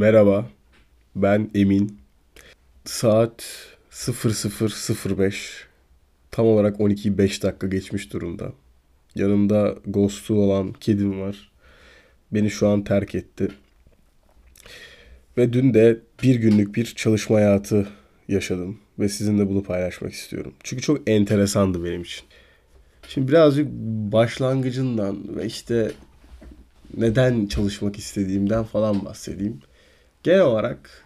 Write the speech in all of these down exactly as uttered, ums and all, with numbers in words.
Merhaba, ben Emin. Saat sıfır sıfır sıfır beş. Tam olarak on ikiyi beş dakika geçmiş durumda. Yanımda ghost'u olan kedim var. Beni şu an terk etti. Ve dün de bir günlük bir çalışma hayatı yaşadım. Ve sizinle bunu paylaşmak istiyorum. Çünkü çok enteresandı benim için. Şimdi birazcık başlangıcından ve işte neden çalışmak istediğimden falan bahsedeyim. Genel olarak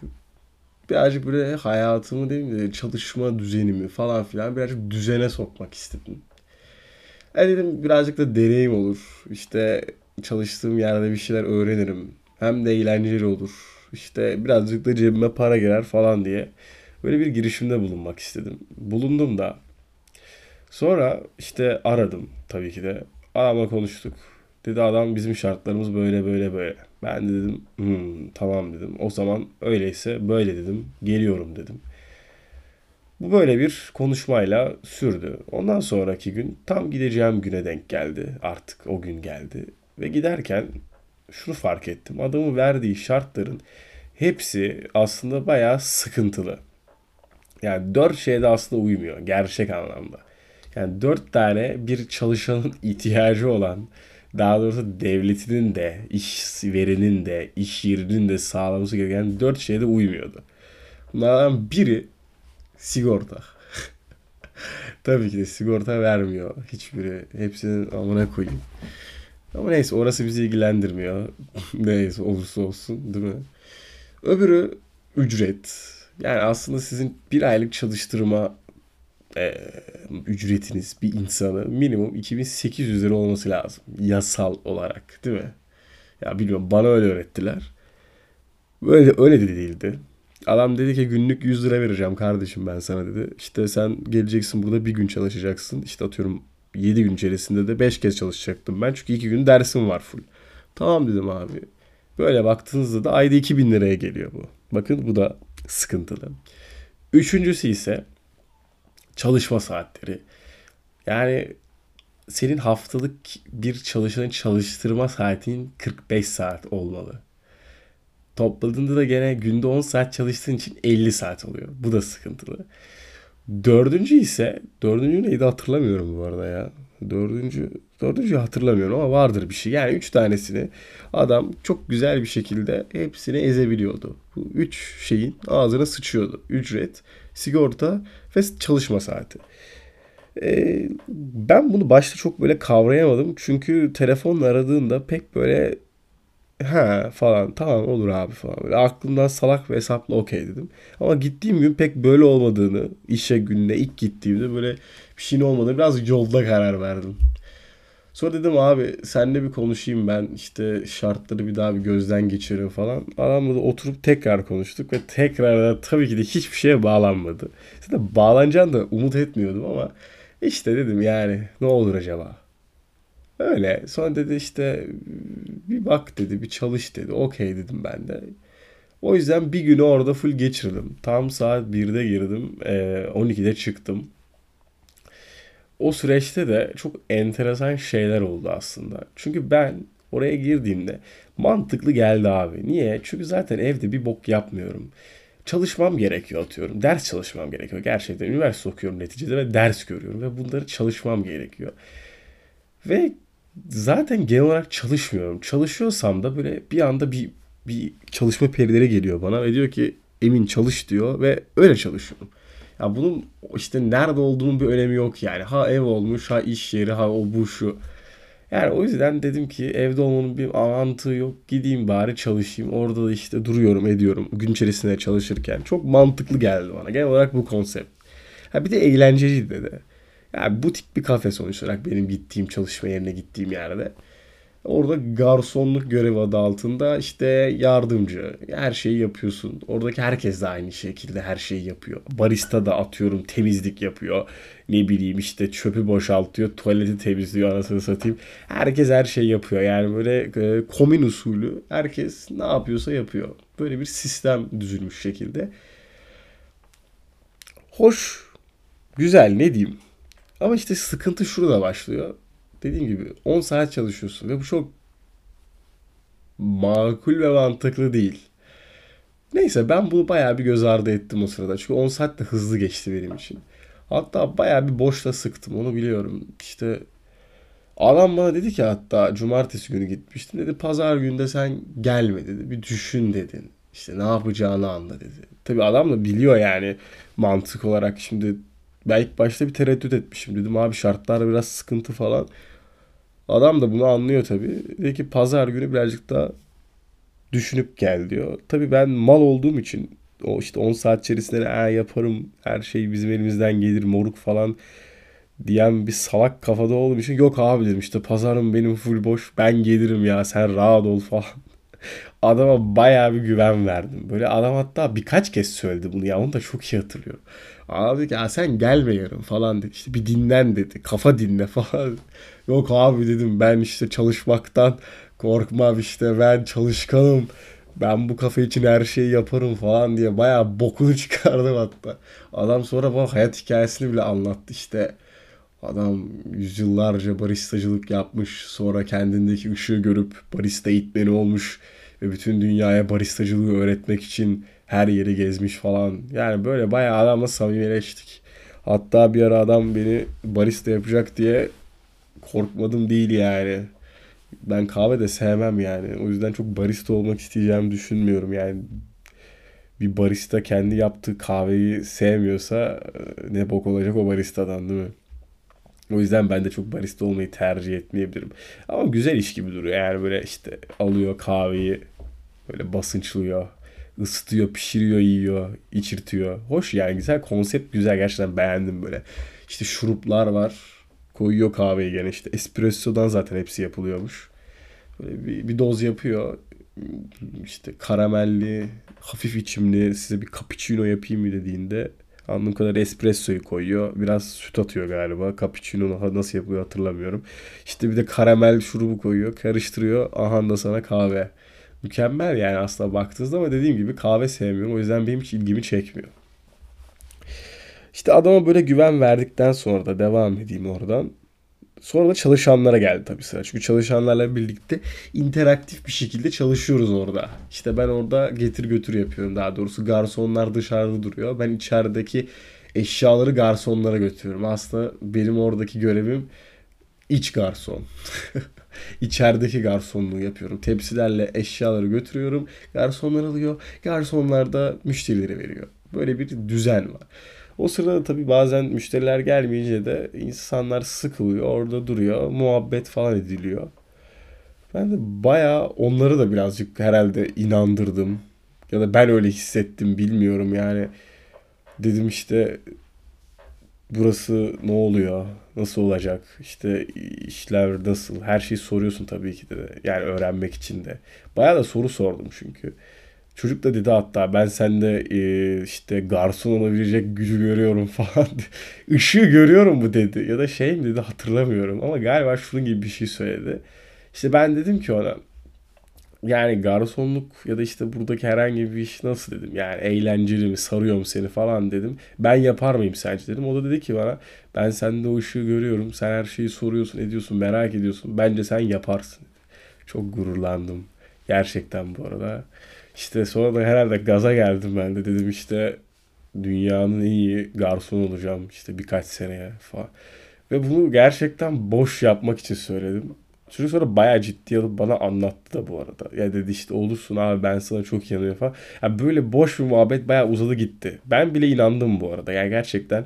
birazcık böyle hayatımı değil mi, çalışma düzenimi falan filan birazcık düzene sokmak istedim. Yani dedim birazcık da deneyim olur. İşte çalıştığım yerde bir şeyler öğrenirim. Hem de eğlenceli olur. İşte birazcık da cebime para girer falan diye. Böyle bir girişimde bulunmak istedim. Bulundum da. Sonra işte aradım tabii ki de. Adamla konuştuk. Dedi adam bizim şartlarımız böyle böyle böyle. Ben de dedim tamam dedim. O zaman öyleyse böyle dedim. Geliyorum dedim. Bu böyle bir konuşmayla sürdü. Ondan sonraki gün tam gideceğim güne denk geldi. Artık o gün geldi. Ve giderken şunu fark ettim. Adamın verdiği şartların hepsi aslında bayağı sıkıntılı. Yani dört şeyde aslında uymuyor. Gerçek anlamda. Yani dört tane bir çalışanın ihtiyacı olan, daha doğrusu devletinin de, işverenin de, iş yerinin de sağlaması gereken dört şeyde uymuyordu. Bunlardan biri sigorta. Tabii ki de sigorta vermiyor hiçbiri. Hepsinin amına koyayım. Ama neyse orası bizi ilgilendirmiyor. Neyse olursa olsun değil mi? Öbürü ücret. Yani aslında sizin bir aylık çalıştırma e, ücretiniz bir insanı minimum iki bin sekiz yüz lira olması lazım. Yasal olarak değil mi? Ya bilmiyorum bana öyle öğrettiler. Böyle, öyle de değildi. Adam dedi ki günlük yüz lira vereceğim kardeşim ben sana dedi. İşte sen geleceksin burada bir gün çalışacaksın. İşte atıyorum yedi gün içerisinde de beş kez çalışacaktım ben. Çünkü iki gün dersim var full. Tamam dedim abi. Böyle baktığınızda da ayda iki bin liraya geliyor bu. Bakın bu da sıkıntılı. Üçüncüsü ise çalışma saatleri. Yani senin haftalık bir çalışanın çalıştırma saatinin kırk beş saat olmalı. Topladığında da gene günde on saat çalıştığın için elli saat oluyor. Bu da sıkıntılı. Dördüncü ise, dördüncü neydi hatırlamıyorum bu arada ya. Dördüncü, dördüncü hatırlamıyorum ama vardır bir şey. Yani üç tanesini adam çok güzel bir şekilde hepsini ezebiliyordu. Bu üç şeyin ağzına sıçıyordu. Ücret, sigorta ve çalışma saati. Ee, ben bunu başta çok böyle kavrayamadım. Çünkü telefonla aradığında pek böyle ha falan tamam olur abi falan. Böyle aklımdan salak ve hesapla okey dedim. Ama gittiğim gün pek böyle olmadığını, işe gününe ilk gittiğimde böyle bir şeyin olmadığını biraz yolda karar verdim. Sonra dedim abi seninle bir konuşayım ben işte şartları bir daha bir gözden geçiririm falan. Adamla da oturup tekrar konuştuk ve tekrar tabii ki de hiçbir şeye bağlanmadı. Zaten bağlanacağını da umut etmiyordum ama işte dedim yani ne olur acaba? Öyle. Sonra dedi işte bir bak dedi, bir çalış dedi. Okey dedim ben de. O yüzden bir günü orada full geçirdim. Tam saat birde girdim. on ikide çıktım. O süreçte de çok enteresan şeyler oldu aslında. Çünkü ben oraya girdiğimde mantıklı geldi abi. Niye? Çünkü zaten evde bir bok yapmıyorum. Çalışmam gerekiyor atıyorum. Ders çalışmam gerekiyor. Gerçekten üniversite okuyorum neticede ve ders görüyorum. Ve bunları çalışmam gerekiyor. Ve zaten genel olarak çalışmıyorum. Çalışıyorsam da böyle bir anda bir bir çalışma perileri geliyor bana ve diyor ki Emin çalış diyor ve öyle çalışıyorum. Ya bunun işte nerede olduğumun bir önemi yok yani. Ha ev olmuş, ha iş yeri, ha o bu şu. Yani o yüzden dedim ki evde olmanın bir mantığı yok. Gideyim bari çalışayım. Orada da işte duruyorum, ediyorum. Gün içerisinde çalışırken. Çok mantıklı geldi bana. Genel olarak bu konsept. Ha bir de eğlenceliydi dedi. Yani butik bir kafe sonuç olarak benim gittiğim çalışma yerine gittiğim yerde. Orada garsonluk görevi adı altında işte yardımcı. Her şeyi yapıyorsun. Oradaki herkes de aynı şekilde her şeyi yapıyor. Barista da atıyorum temizlik yapıyor. Ne bileyim işte çöpü boşaltıyor. Tuvaleti temizliyor anasını satayım. Herkes her şeyi yapıyor. Yani böyle komün usulü herkes ne yapıyorsa yapıyor. Böyle bir sistem düzülmüş şekilde. Hoş. Güzel ne diyeyim. Ama işte sıkıntı şurada başlıyor. Dediğim gibi on saat çalışıyorsun ve bu çok makul ve mantıklı değil. Neyse ben bunu bayağı bir göz ardı ettim o sırada. Çünkü on saat de hızlı geçti benim için. Hatta bayağı bir boşta sıktım, onu biliyorum. İşte adam bana dedi ki, hatta cumartesi günü gitmiştim. Dedi pazar günü de sen gelme dedi. Bir düşün dedin. İşte ne yapacağını anla dedi. Tabii adam da biliyor yani mantık olarak. Şimdi ben ilk başta bir tereddüt etmişim. Dedim abi şartlarda biraz sıkıntı falan. Adam da bunu anlıyor tabii. Dedi ki pazar günü birazcık daha düşünüp gel diyor. Tabii ben mal olduğum için o işte on saat içerisinde ee yaparım, her şey bizim elimizden gelir moruk falan diyen bir salak kafada olduğum için yok abi dedim, işte pazarım benim full boş, ben gelirim ya sen rahat ol falan. Adama bayağı bir güven verdim. Böyle adam hatta birkaç kez söyledi bunu ya, onu da çok iyi hatırlıyorum. Abi dedi ki sen gelme yarın falan dedi. İşte bir dinlen dedi. Kafa dinle falan. Yok abi dedim ben işte çalışmaktan korkmam, işte ben çalışkanım. Ben bu kafe için her şeyi yaparım falan diye bayağı bokunu çıkardım hatta. Adam sonra bana hayat hikayesini bile anlattı işte. Adam yüzyıllarca baristacılık yapmış. Sonra kendindeki ışığı görüp barista eğitmeni olmuş. Ve bütün dünyaya baristacılığı öğretmek için her yeri gezmiş falan. Yani böyle bayağı adamla samimileştik. Hatta bir ara adam beni barista yapacak diye korkmadım değil yani. Ben kahve de sevmem yani. O yüzden çok barista olmak isteyeceğimi düşünmüyorum. Yani bir barista kendi yaptığı kahveyi sevmiyorsa ne bok olacak o baristadan değil mi? O yüzden ben de çok barista olmayı tercih etmeyebilirim. Ama güzel iş gibi duruyor. Yani böyle işte alıyor kahveyi, böyle basınçlıyor, ısıtıyor, pişiriyor, yiyor, içirtiyor. Hoş yani, güzel konsept, güzel, gerçekten beğendim böyle. İşte şuruplar var. Koyuyor kahveyi gene, işte espressodan zaten hepsi yapılıyormuş. Böyle bir, bir doz yapıyor. İşte karamelli, hafif içimli, size bir cappuccino yapayım mı dediğinde anladığım kadar espressoyu koyuyor. Biraz süt atıyor galiba. Cappuccino nasıl yapılıyor hatırlamıyorum. İşte bir de karamel şurubu koyuyor. Karıştırıyor. Aha da sana kahve. Mükemmel yani aslında baktığınızda, ama dediğim gibi kahve sevmiyorum. O yüzden benim hiç ilgimi çekmiyor. İşte adama böyle güven verdikten sonra da devam edeyim oradan. Sonra da çalışanlara geldi tabii sıra. Çünkü çalışanlarla birlikte interaktif bir şekilde çalışıyoruz orada. İşte ben orada getir götür yapıyorum daha doğrusu. Garsonlar dışarıda duruyor. Ben içerideki eşyaları garsonlara götürüyorum. Aslında benim oradaki görevim iç garson. İçerideki garsonluğu yapıyorum. Tepsilerle eşyaları götürüyorum. Garsonlar alıyor. Garsonlar da müşterilere veriyor. Böyle bir düzen var. O sırada tabii bazen müşteriler gelmeyince de insanlar sıkılıyor, orada duruyor, muhabbet falan ediliyor. Ben de bayağı onları da birazcık herhalde inandırdım. Ya da ben öyle hissettim, bilmiyorum yani. Dedim işte burası ne oluyor, nasıl olacak, işte işler nasıl, her şeyi soruyorsun tabii ki de. Yani öğrenmek için de. Bayağı da soru sordum çünkü. Çocuk da dedi hatta ben sende e, işte garson olabilecek gücü görüyorum falan. Işığı görüyorum bu dedi. Ya da şey mi dedi hatırlamıyorum. Ama galiba şunun gibi bir şey söyledi. İşte ben dedim ki ona yani garsonluk ya da işte buradaki herhangi bir iş nasıl dedim. Yani eğlenceli mi, sarıyor mu seni falan dedim. Ben yapar mıyım sence dedim. O da dedi ki bana ben sende o ışığı görüyorum. Sen her şeyi soruyorsun, ediyorsun, merak ediyorsun. Bence sen yaparsın dedi. Çok gururlandım. Gerçekten bu arada. İşte sonra da herhalde gaza geldim ben de. Dedim işte dünyanın en iyi garson olacağım işte birkaç seneye falan. Ve bunu gerçekten boş yapmak için söyledim. Çocuk sonra bayağı ciddiye alıp bana anlattı da bu arada. Ya dedi işte olursun abi ben sana çok inanıyorum falan. Yani böyle boş bir muhabbet bayağı uzadı gitti. Ben bile inandım bu arada. Yani gerçekten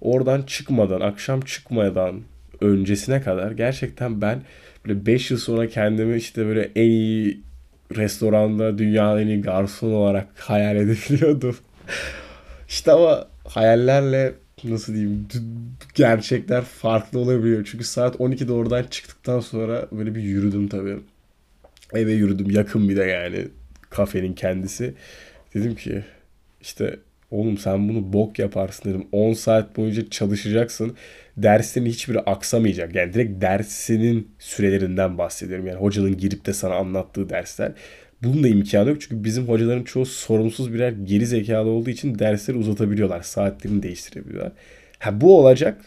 oradan çıkmadan, akşam çıkmadan öncesine kadar gerçekten ben böyle beş yıl sonra kendimi işte böyle en iyi restoranda dünyanın en iyi garson olarak hayal edebiliyordum. İşte ama hayallerle nasıl diyeyim gerçekler farklı olabiliyor. Çünkü saat on ikide oradan çıktıktan sonra böyle bir yürüdüm tabii. Eve yürüdüm, yakın bir de yani kafenin kendisi. Dedim ki işte oğlum sen bunu bok yaparsın dedim. on saat boyunca çalışacaksın. Derslerin hiçbiri aksamayacak. Yani direkt dersinin sürelerinden bahsediyorum. Yani hocanın girip de sana anlattığı dersler. Bunun da imkanı yok. Çünkü bizim hocaların çoğu sorumsuz birer geri zekalı olduğu için dersleri uzatabiliyorlar. Saatlerini değiştirebiliyorlar. Ha bu olacak.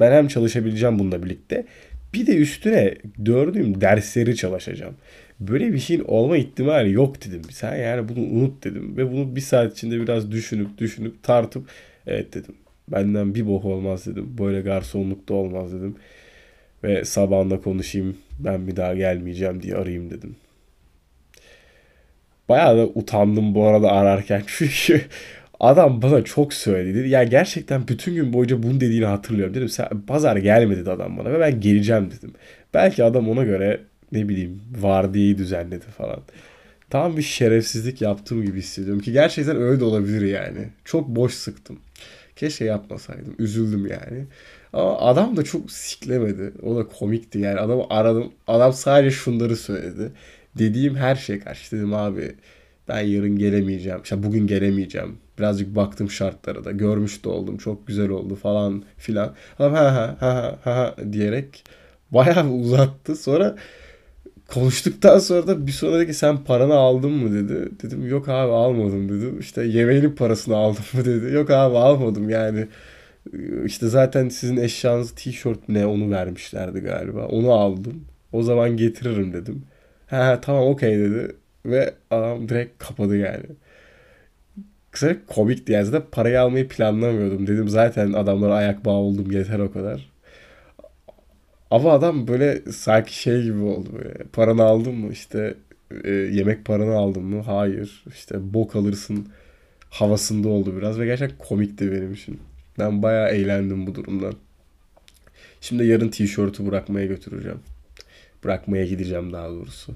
Ben hem çalışabileceğim bununla birlikte. Bir de üstüne gördüğüm dersleri çalışacağım. Böyle bir şeyin olma ihtimali yok dedim. Sen yani bunu unut dedim. Ve bunu bir saat içinde biraz düşünüp düşünüp tartıp evet dedim. Benden bir bok olmaz dedim. Böyle garsonluk da olmaz dedim. Ve sabahında konuşayım, ben bir daha gelmeyeceğim diye arayayım dedim. Bayağı da utandım bu arada ararken. Çünkü adam bana çok söyledi. Dedi, ya gerçekten bütün gün boyunca bunu dediğini hatırlıyorum. Dedim sen pazar gelme dedi adam bana ve ben geleceğim dedim. Belki adam ona göre ne bileyim vardiyeyi düzenledi falan. Tam bir şerefsizlik yaptığım gibi hissediyorum ki gerçekten öyle de olabilir yani. Çok boş sıktım. Keşke yapmasaydım. Üzüldüm yani. Ama adam da çok siklemedi. O da komikti yani. Adamı aradım. Adam sadece şunları söyledi. Dediğim her şey karşı. Dedim abi ben yarın gelemeyeceğim. İşte bugün gelemeyeceğim. Birazcık baktım şartlara da. Görmüş de oldum. Çok güzel oldu falan filan. Adam ha ha ha ha ha diyerek bayağı uzattı. Sonra konuştuktan sonra da bir sonra dedi ki sen paranı aldın mı dedi. Dedim yok abi almadım dedim. İşte yemeğinin parasını aldın mı dedi. Yok abi almadım yani. İşte zaten sizin eşyanızı tişört ne onu vermişlerdi galiba. Onu aldım. O zaman getiririm dedim. Ha tamam okey dedi. Ve adam direkt kapadı yani. Kısaca komikti yani. Zaten parayı almayı planlamıyordum. Dedim zaten adamlara ayak bağı oldum yeter o kadar. Ama adam böyle sanki şey gibi oldu böyle. Paranı aldın mı? İşte e, yemek paranı aldın mı? Hayır. İşte bok alırsın havasında oldu biraz. Ve gerçekten komikti benim için. Ben bayağı eğlendim bu durumdan. Şimdi yarın tişörtü bırakmaya götüreceğim. Bırakmaya gideceğim daha doğrusu.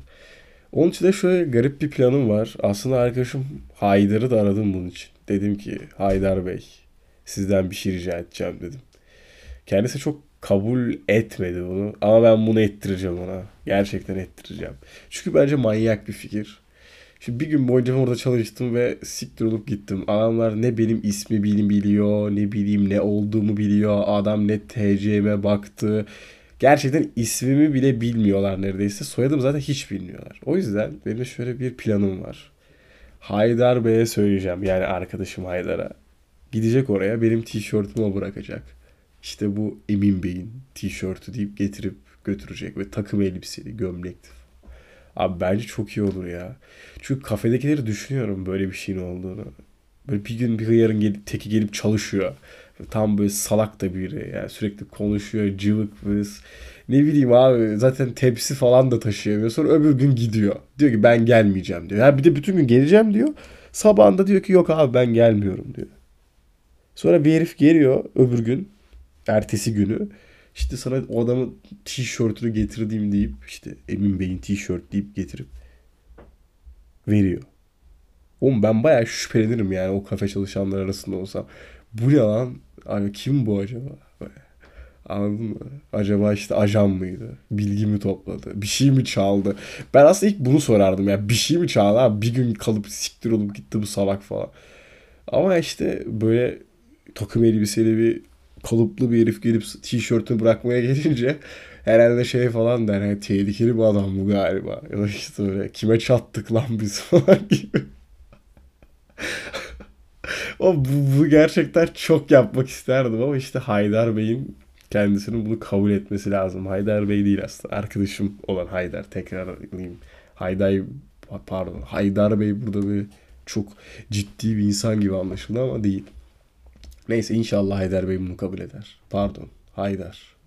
Onun için de şöyle garip bir planım var. Aslında arkadaşım Haydar'ı da aradım bunun için. Dedim ki Haydar Bey sizden bir şey rica edeceğim dedim. Kendisi çok kabul etmedi bunu. Ama ben bunu ettireceğim ona. Gerçekten ettireceğim. Çünkü bence manyak bir fikir. Şimdi bir gün boyunca orada çalıştım ve siktir olup gittim. Adamlar ne benim ismi biliyor, ne bileyim ne olduğumu biliyor. Adam ne T C'me baktı. Gerçekten ismimi bile bilmiyorlar neredeyse. Soyadımı zaten hiç bilmiyorlar. O yüzden benim şöyle bir planım var. Haydar Bey'e söyleyeceğim. Yani arkadaşım Haydar'a. Gidecek oraya benim tişörtümü o bırakacak. İşte bu Emin Bey'in tişörtü deyip getirip götürecek. Ve takım elbiseli, gömlekti. Abi bence çok iyi olur ya. Çünkü kafedekileri düşünüyorum böyle bir şeyin olduğunu. Böyle bir gün bir yarın gelip teki gelip çalışıyor. Tam böyle salak da biri. Yani sürekli konuşuyor, cıvık böyle. Ne bileyim abi zaten tepsi falan da taşıyamıyor. Sonra öbür gün gidiyor. Diyor ki ben gelmeyeceğim diyor. Ya bir de bütün gün geleceğim diyor. Sabahında diyor ki yok abi ben gelmiyorum diyor. Sonra bir herif geliyor öbür gün. Ertesi günü. İşte sana o adamın tişörtünü getirdiğim deyip işte Emin Bey'in tişört deyip getirip veriyor. Oğlum ben bayağı şüphelenirim yani o kafe çalışanlar arasında olsam. Bu ne lan? Hani kim bu acaba? Anladın mı? Acaba işte ajan mıydı? Bilgi mi topladı? Bir şey mi çaldı? Ben aslında ilk bunu sorardım ya. Bir şey mi çaldı? Ha, bir gün kalıp siktir olup gitti bu salak falan. Ama işte böyle takım elbiseli bir kalıplı bir herif gelip tişörtünü bırakmaya gelince herhalde şey falan der. Yani tehlikeli bir adam bu galiba. Ya da işte böyle kime çattık lan biz falan gibi. O bu, bu gerçekten çok yapmak isterdim ama işte Haydar Bey'in kendisinin bunu kabul etmesi lazım. Haydar Bey değil aslında. Arkadaşım olan Haydar. Tekrarlayayım. Haydar pardon. Haydar Bey burada bir çok ciddi bir insan gibi anlaşıldı ama değil. Neyse inşallah Haydar Bey bunu kabul eder. Pardon. Haydar.